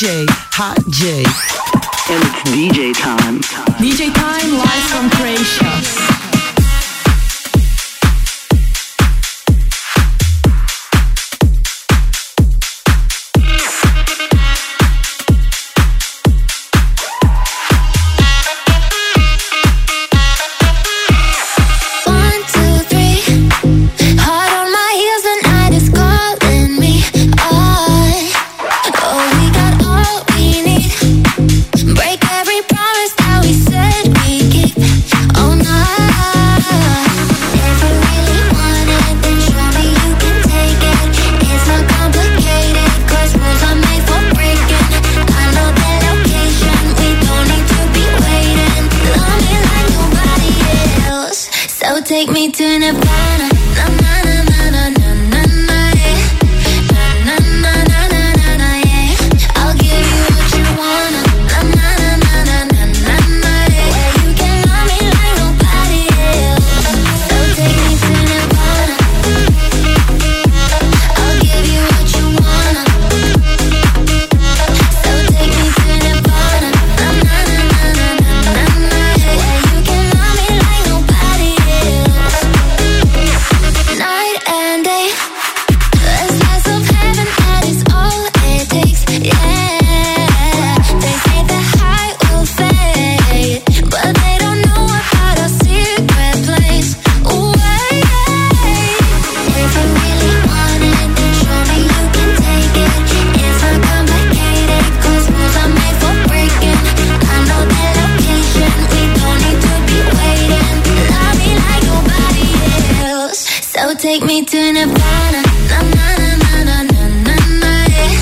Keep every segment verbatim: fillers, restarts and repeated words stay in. D J Hot J. And it's D J Time. D J Time live from Croatia. Take me to Nirvana, na na na na na na na na na na na na na, yeah. I'll give you what you wanna, na na na na na na na na, where you can love me like nobody else. So take me to Nirvana, I'll give you what you wanna. So take me to Nirvana, na na na na na na, where you can love me like nobody. Take me to Nirvana, na na na na na na na na, yeah.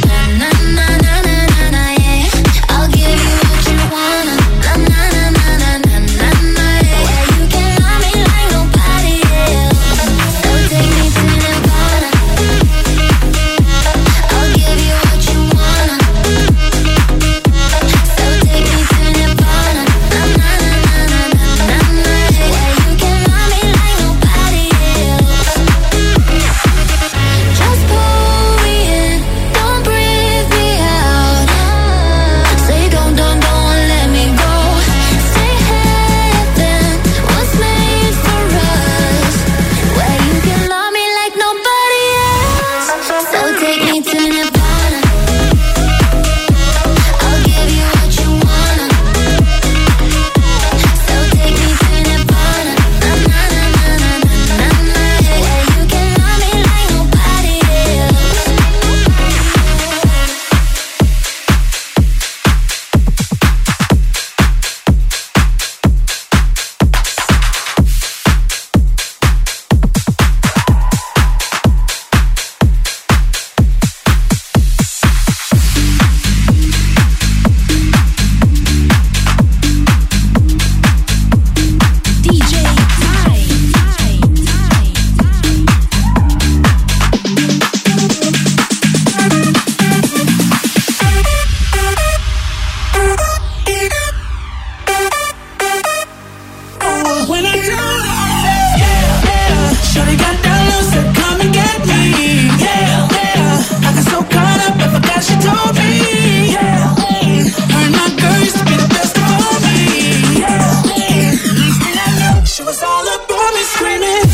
Na na na na na na na, yeah. I'll give you what you wanna, na na na na na na na na, yeah. Where you can love me like nobody else. So take me to Nirvana, I'll give you what you wanna. So take me to Nirvana, na na na na na na na, yeah. Where you can love me like nobody else. Just pull me in, don't breathe me out. Say don't, don't, don't let me go. Say heaven was made for us, where you can love me like nobody else. So take me to Nirvana, I'll give you what you wanna. So take me to Nirvana, na na na na na na na, yeah. Where you can love me like nobody else. D J Time, Time, Time. When I turn, yeah, yeah. Shorty got that loose, so come and get me. Yeah, yeah. I got so caught up, I forgot she told me. Yeah, her and my girl used to be the best of all me. Yeah, and I know she was all up on me screaming.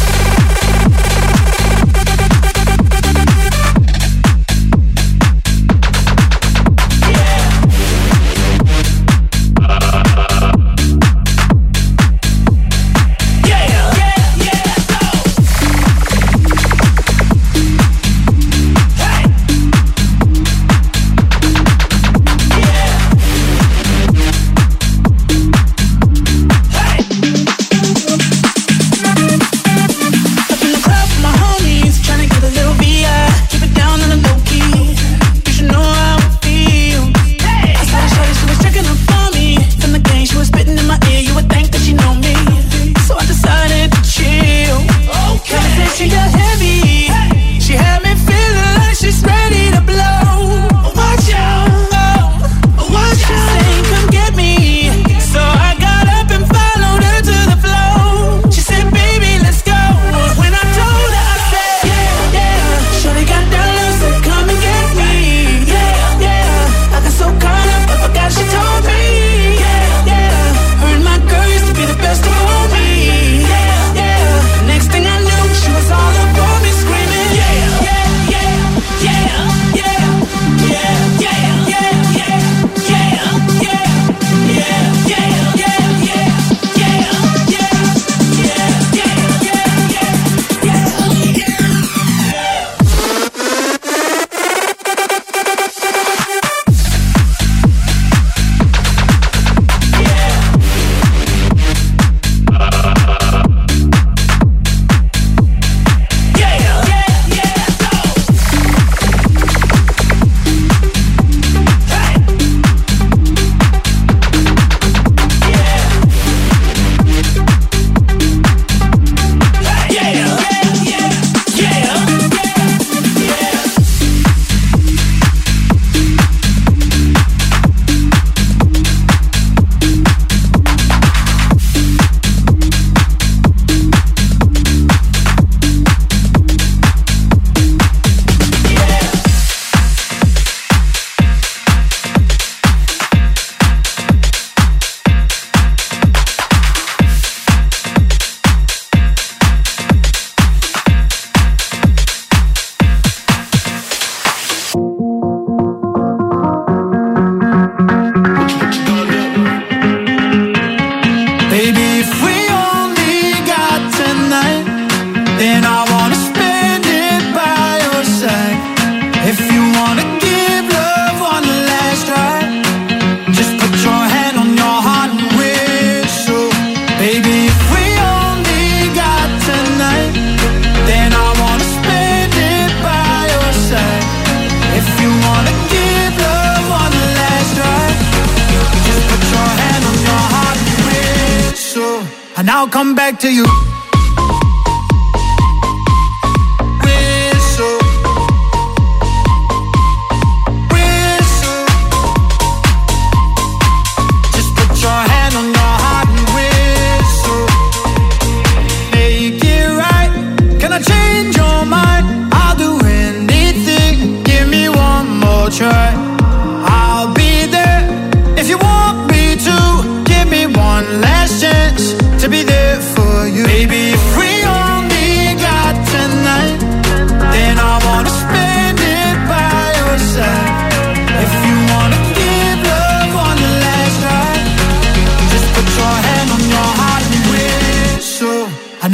If we only got tonight, then I wanna spend it by your side. If you wanna give love one last try, just put your hand on your heart and whistle, baby. If we only got tonight, then I wanna spend it by your side. If you wanna give love one last try, just put your hand on your heart and whistle, and I'll come back to you.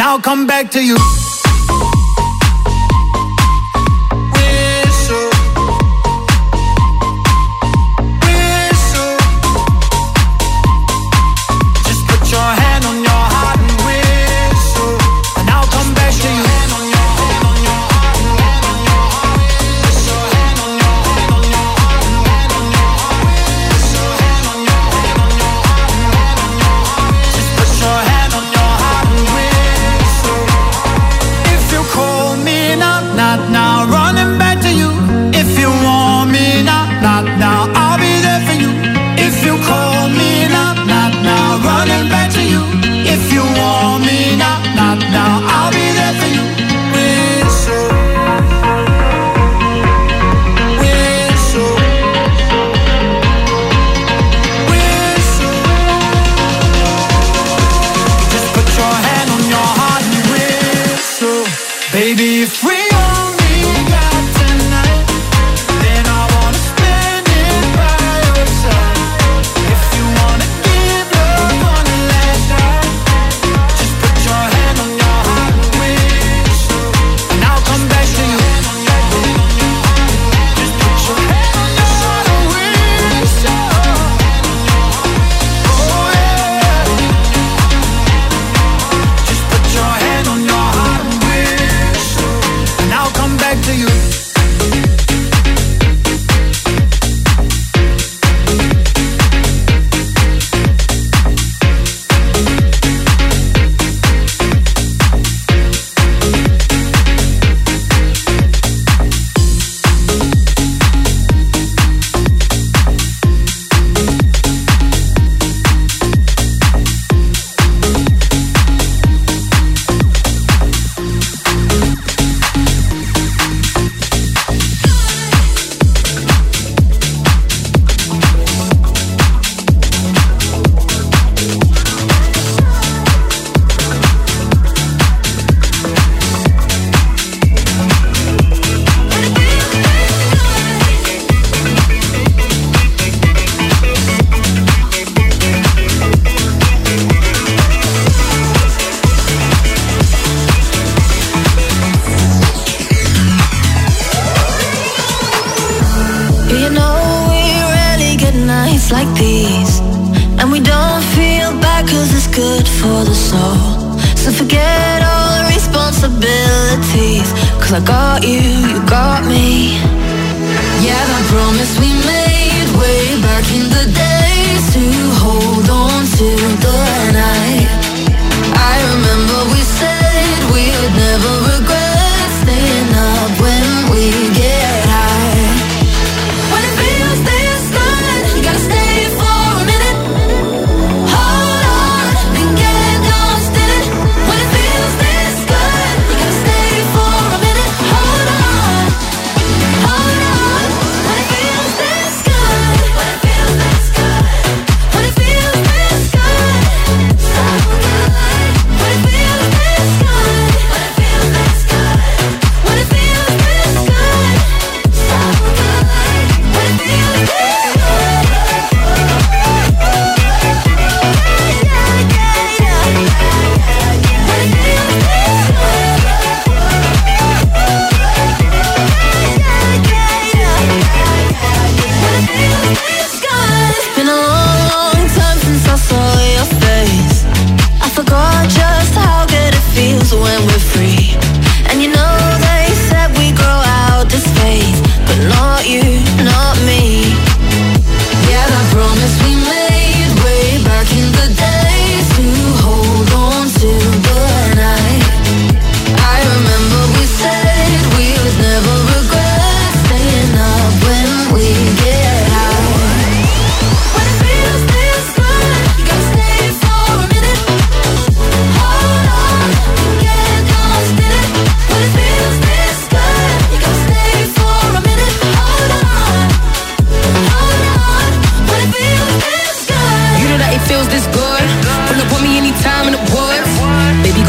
I'll come back to you.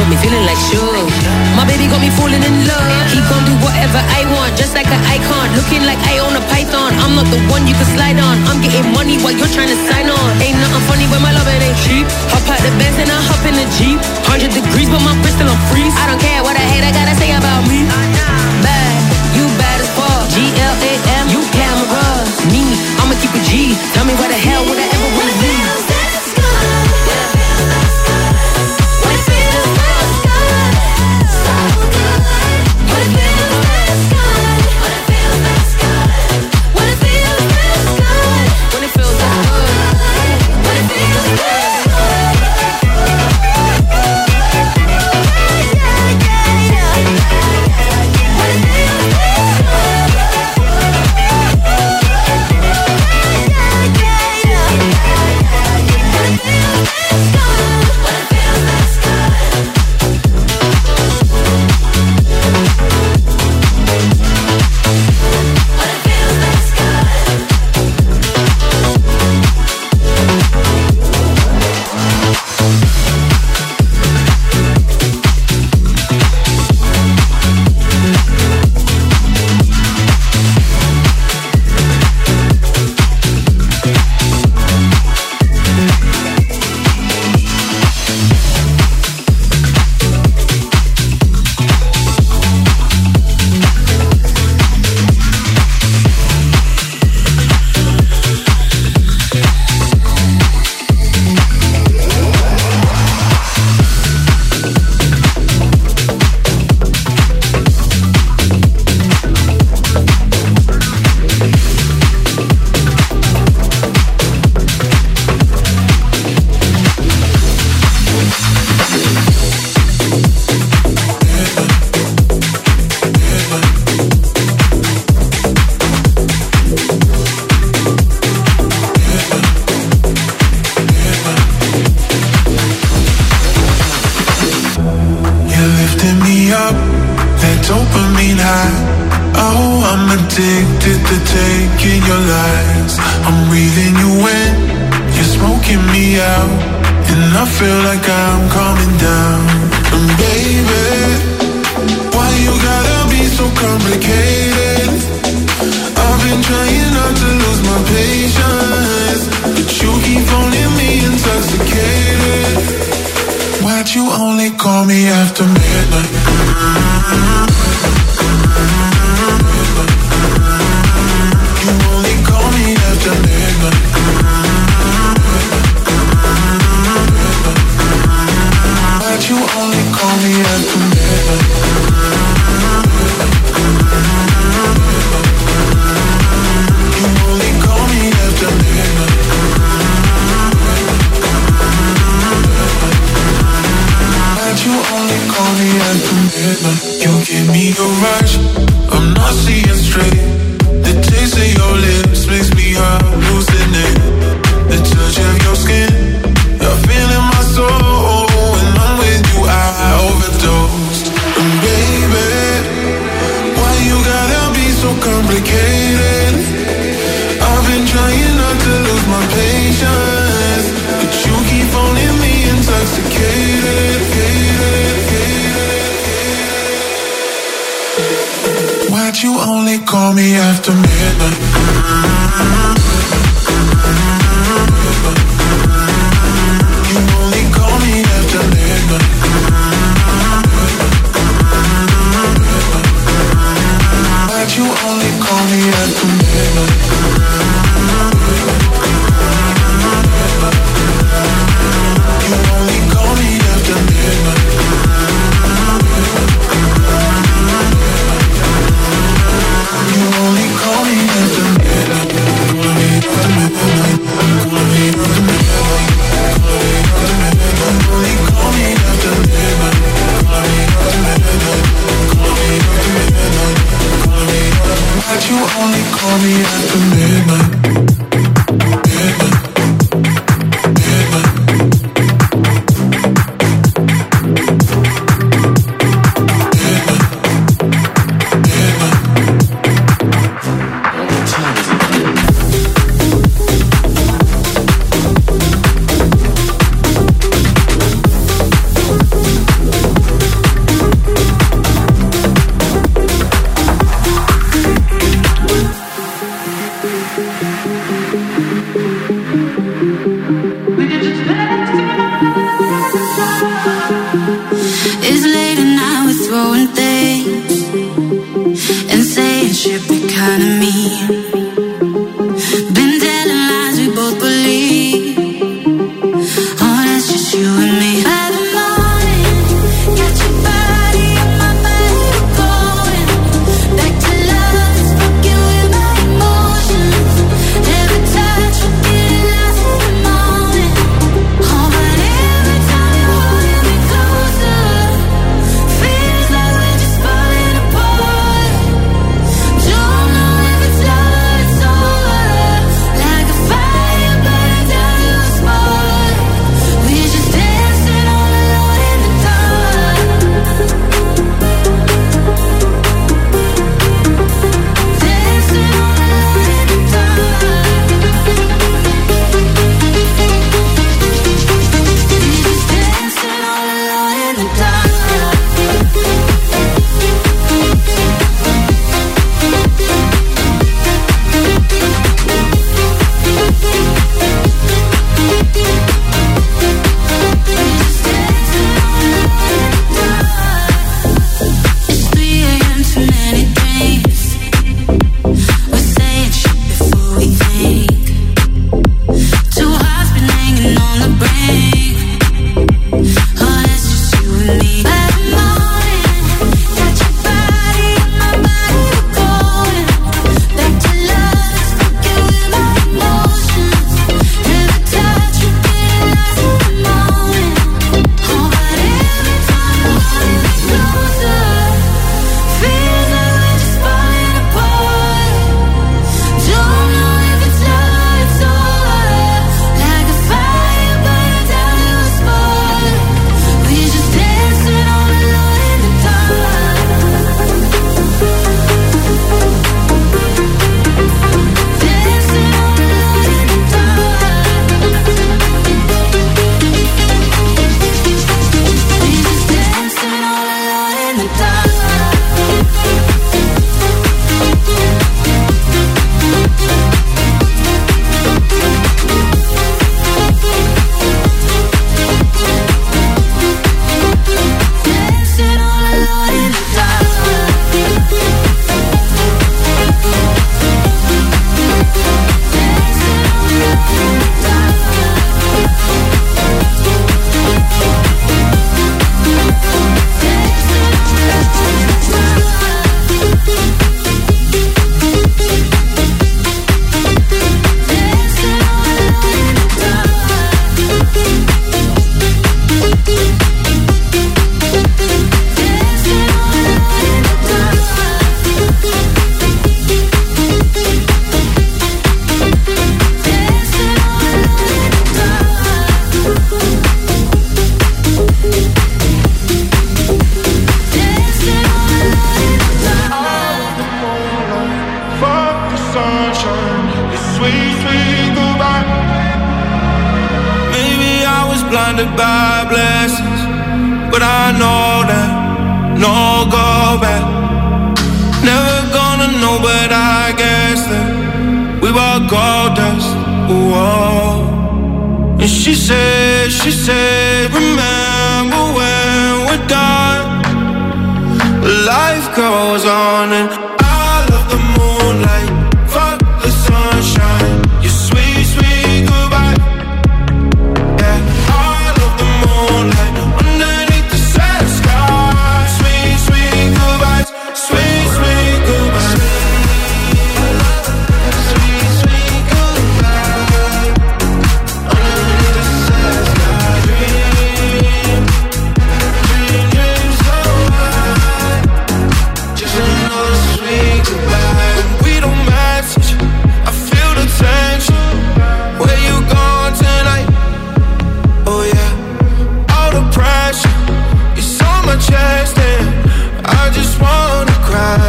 got me feeling like sure. My baby got me falling in love. He gon' do whatever I want, just like an icon. Looking like I own a python. I'm not the one you can slide on. I'm getting money while you're trying to sign on. Ain't nothing funny when my love it ain't cheap. Hop out the Benz and I hop in the Jeep. Hundred degrees but my pistol on freeze. I don't care what I hate, I gotta say about me. Bad, you bad as fuck. G L A M, you camera. Me, I'ma keep a G. Tell me why the hell would I ever wanna be? We'll be right back. blessings, but I know that no go back. Never gonna know, but I guess that we were gold dust. Whoa. And she said, she said, remember when we're done, life goes on. And I love the moonlight, fuck the sunshine, your sweet, sweet goodbye. Yeah, I love the moonlight, underneath the sad sky, sweet, sweet goodbyes, sweet, sweet goodbyes. Sweet, sweet goodbye, underneath the sad sky. Dream, dream, dream so high, just another sweet goodbye. When we don't message, I feel the tension. Where you going tonight? Oh yeah, all the pressure is on my chest and I just wanna cry.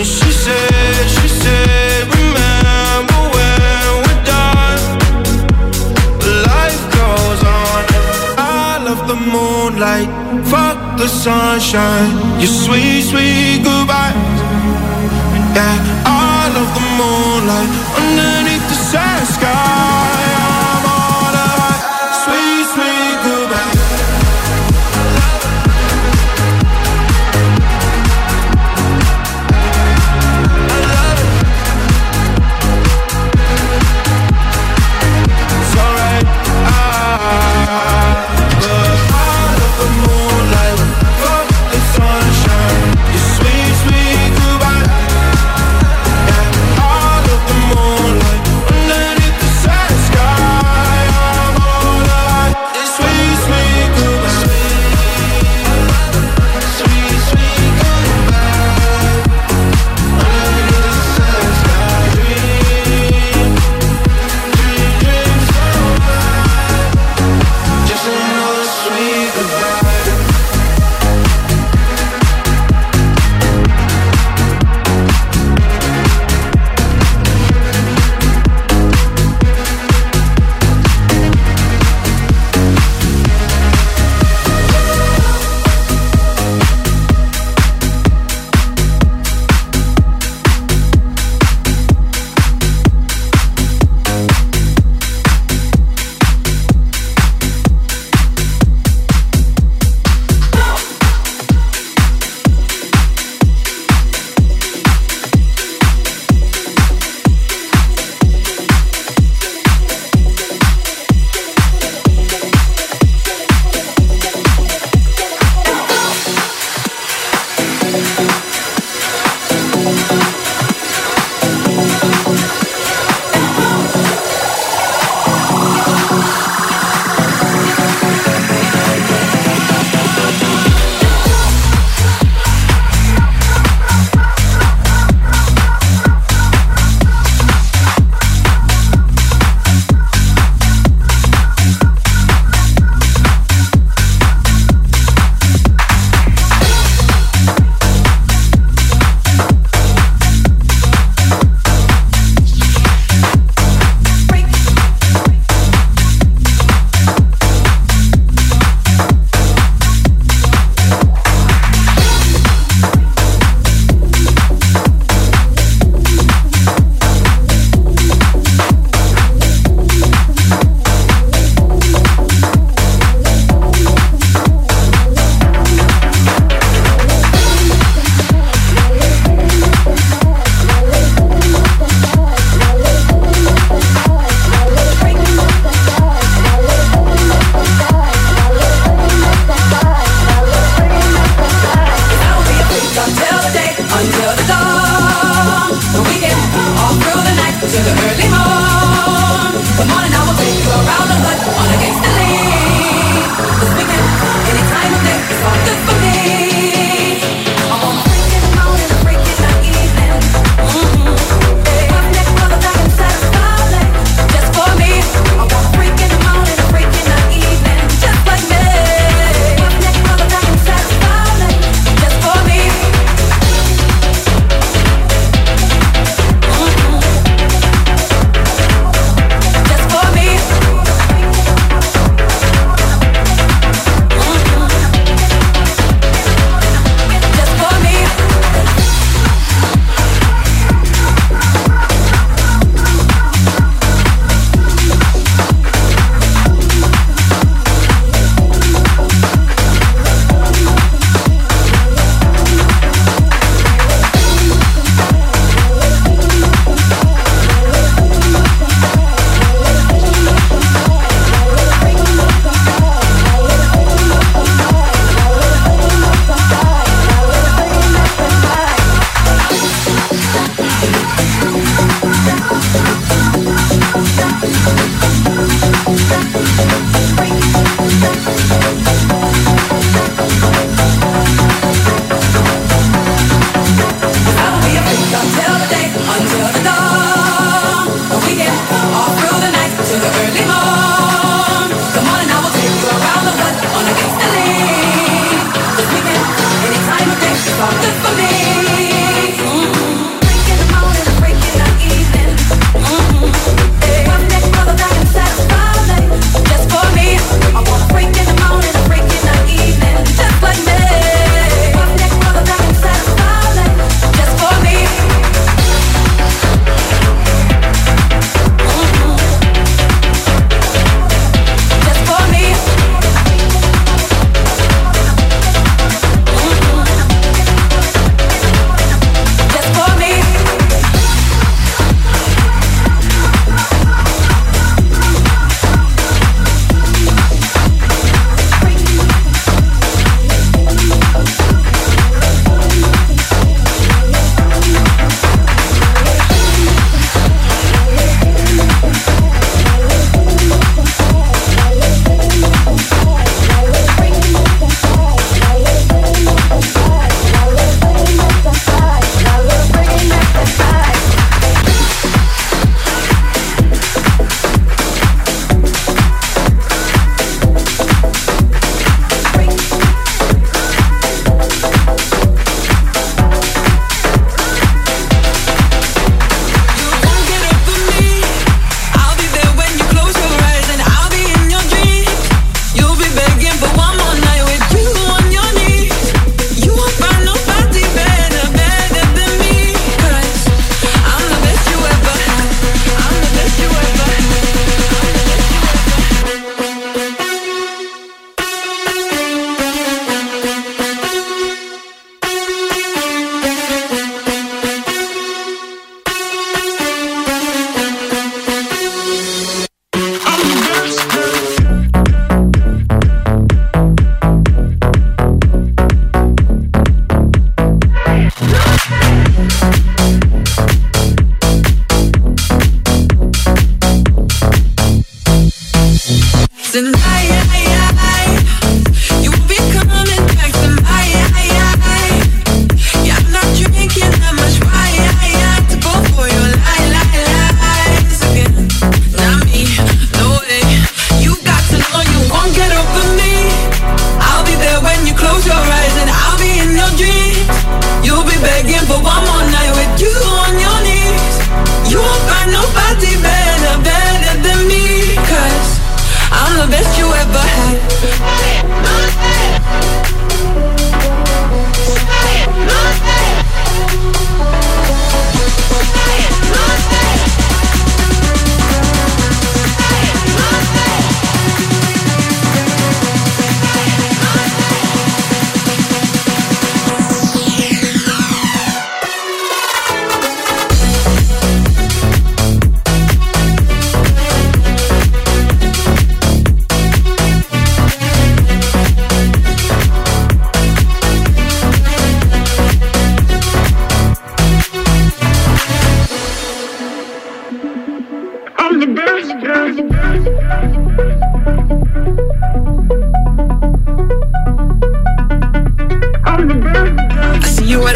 And she said, she said, remember when we're done, life goes on. I love the moonlight, fuck the sunshine, your sweet, sweet goodbye. Yeah, I love the moonlight, underneath the sad sky, I'm all alright. Sweet, sweet goodbye. I love it. It's alright. I, but I love the moonlight, fuck the sunshine, your sweet, sweet goodbye. Yeah, I love the moonlight, underneath the sun.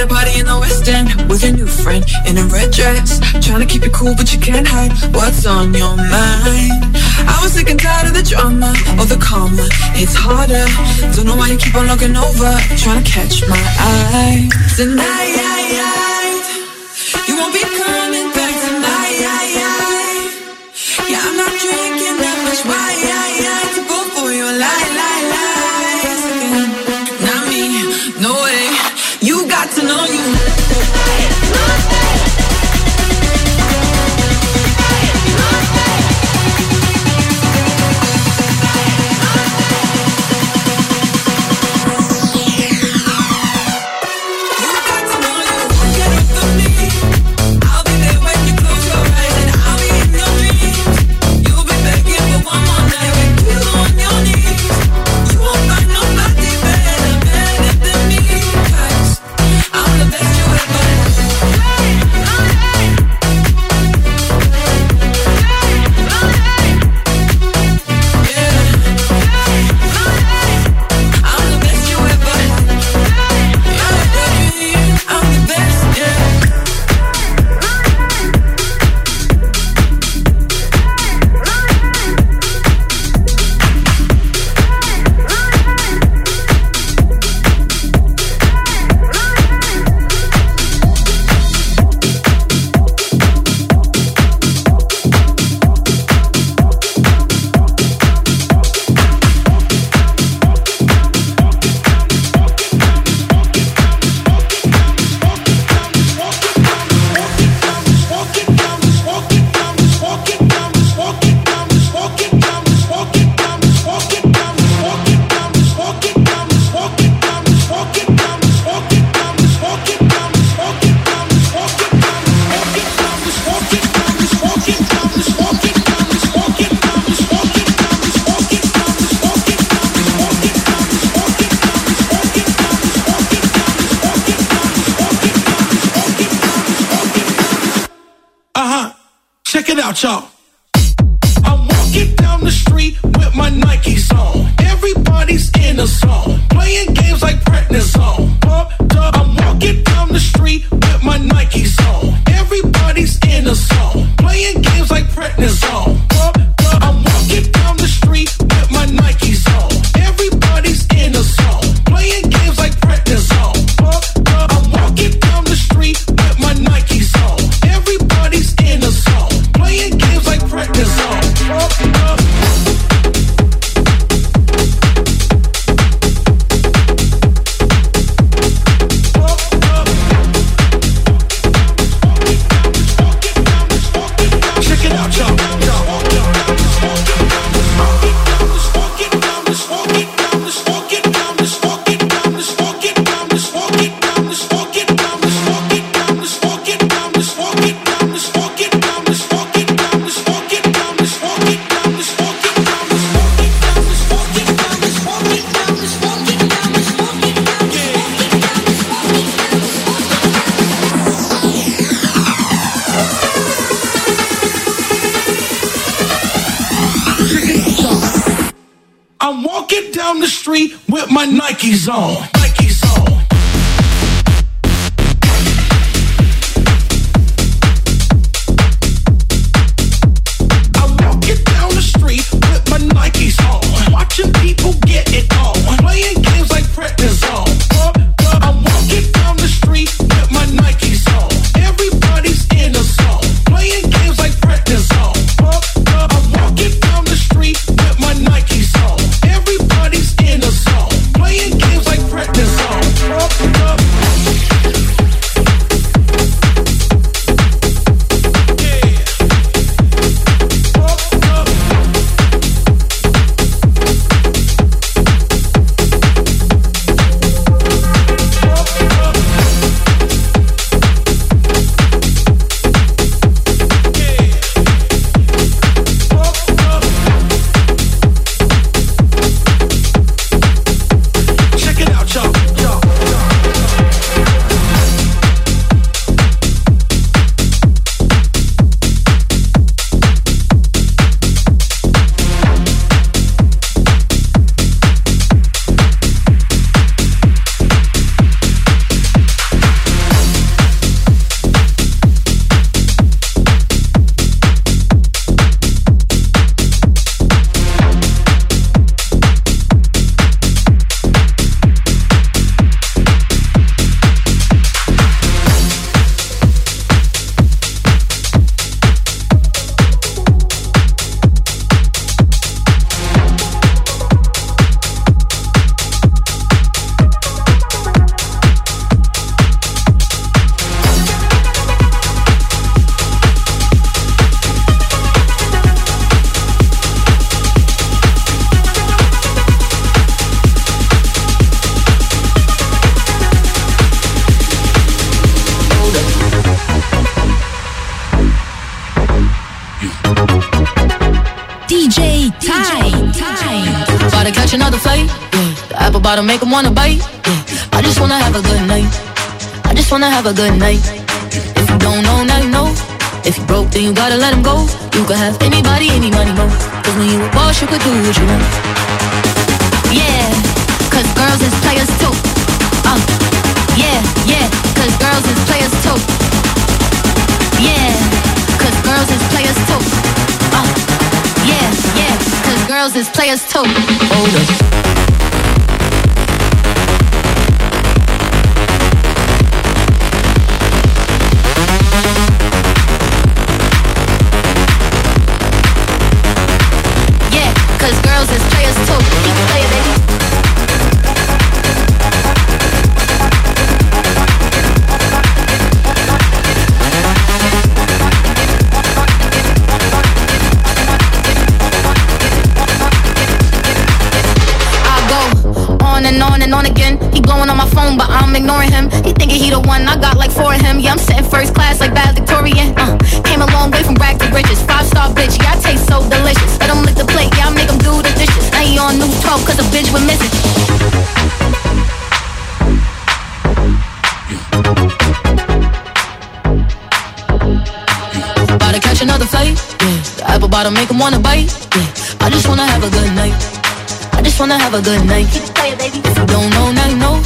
party in the West End with your new friend in a red dress, trying to keep it cool but you can't hide what's on your mind. I was sick and tired of the drama, or the karma, it's harder. Don't know why you keep on looking over, trying to catch my eye. Tonight, you won't be coming back tonight. Yeah, I'm not drinking that much wine to go for your lie, lie, lies. Not me, no way. You got to know you. Y'all. I'm walking down the street with my Nikes on. Everybody's in a zone, playing games like practice zone. I'm walking down the street with my Nikes on. Everybody's in a zone, playing games like practice zone. I'm walking down the street with my Nikes on. Everybody's in a zone, playing games like practice zone. I'm walking down the street with my Nikes on. Everybody's in a zone. Playing games like practice on. Up, up. Check it out, y'all. Down the street with my Nikes on. Nikes on. I'm walking down the street with my Nikes on, watching people get it on, playing games like practice on. I'm walking down the street with my Nikes on. Everybody's in a zone, playing games like practice on. I'm walking down the street with my Nikes on. Everybody's in a zone, playing games like practice. bottle, make them wanna bite. Yeah. I just wanna have a good night. I just wanna have a good night. If you don't know, now you know. If you broke, then you gotta let him go. You could have anybody, any money, bro. Cause when you a boss, you could do what you want. Yeah, cause girls is players too. Uh, yeah, yeah, cause girls is players too. Yeah, cause girls is players too. Uh, yeah, yeah, cause girls is players too. Hold up. But I'm ignoring him. He thinking he the one. I got like four of him. Yeah, I'm sitting first class like valedictorian. Uh, came a long way from rag to riches. Five star bitch, yeah, I taste so delicious. Let him lick the plate, yeah, I make him do the dishes. Now he on new twelve cause a bitch was missing. About to catch another flight. Yeah, the apple bottom make him wanna bite. Yeah, I just wanna have a good night. I just wanna have a good night. Keep it playing, baby. If you don't know, now you know.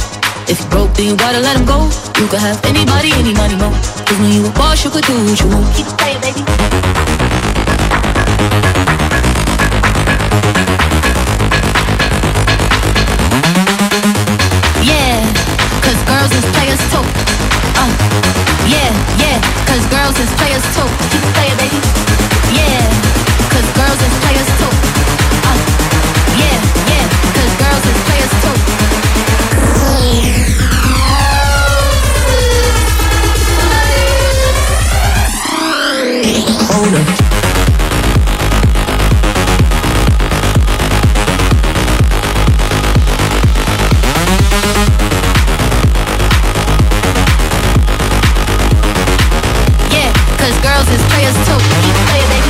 If you broke, then you gotta let him go. You could have anybody, any money, mo. Cause when you a boss, you could do what you want. Keep it playing, baby. Yeah, cause girls is players too. Uh, yeah, yeah, cause girls is players too. Keep it playing, baby. Yeah, cause girls is players too. Uh, yeah, yeah, cause girls is players too. Hold up. Yeah, cause girls is players too. Keep playing, baby.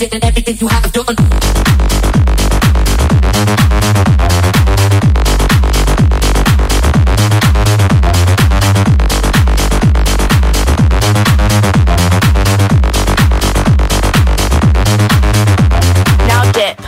And everything you have done. Now dip.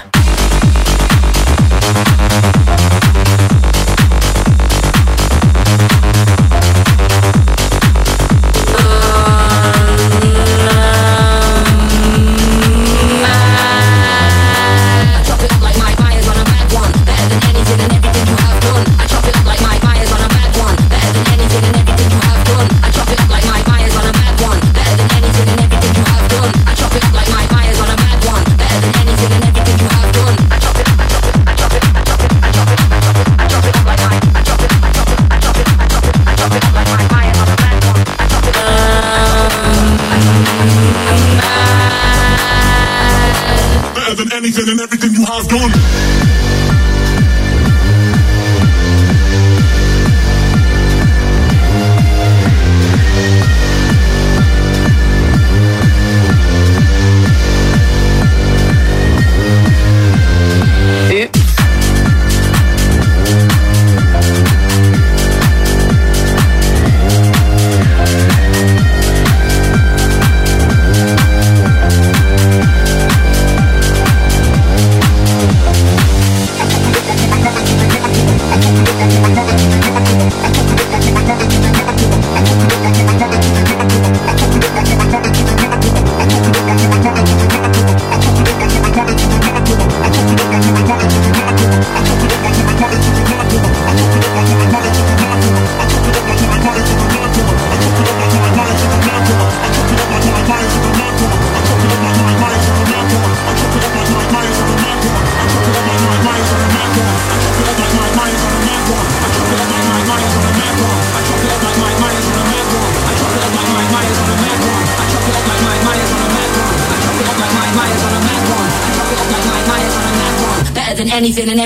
and anything and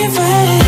favorite.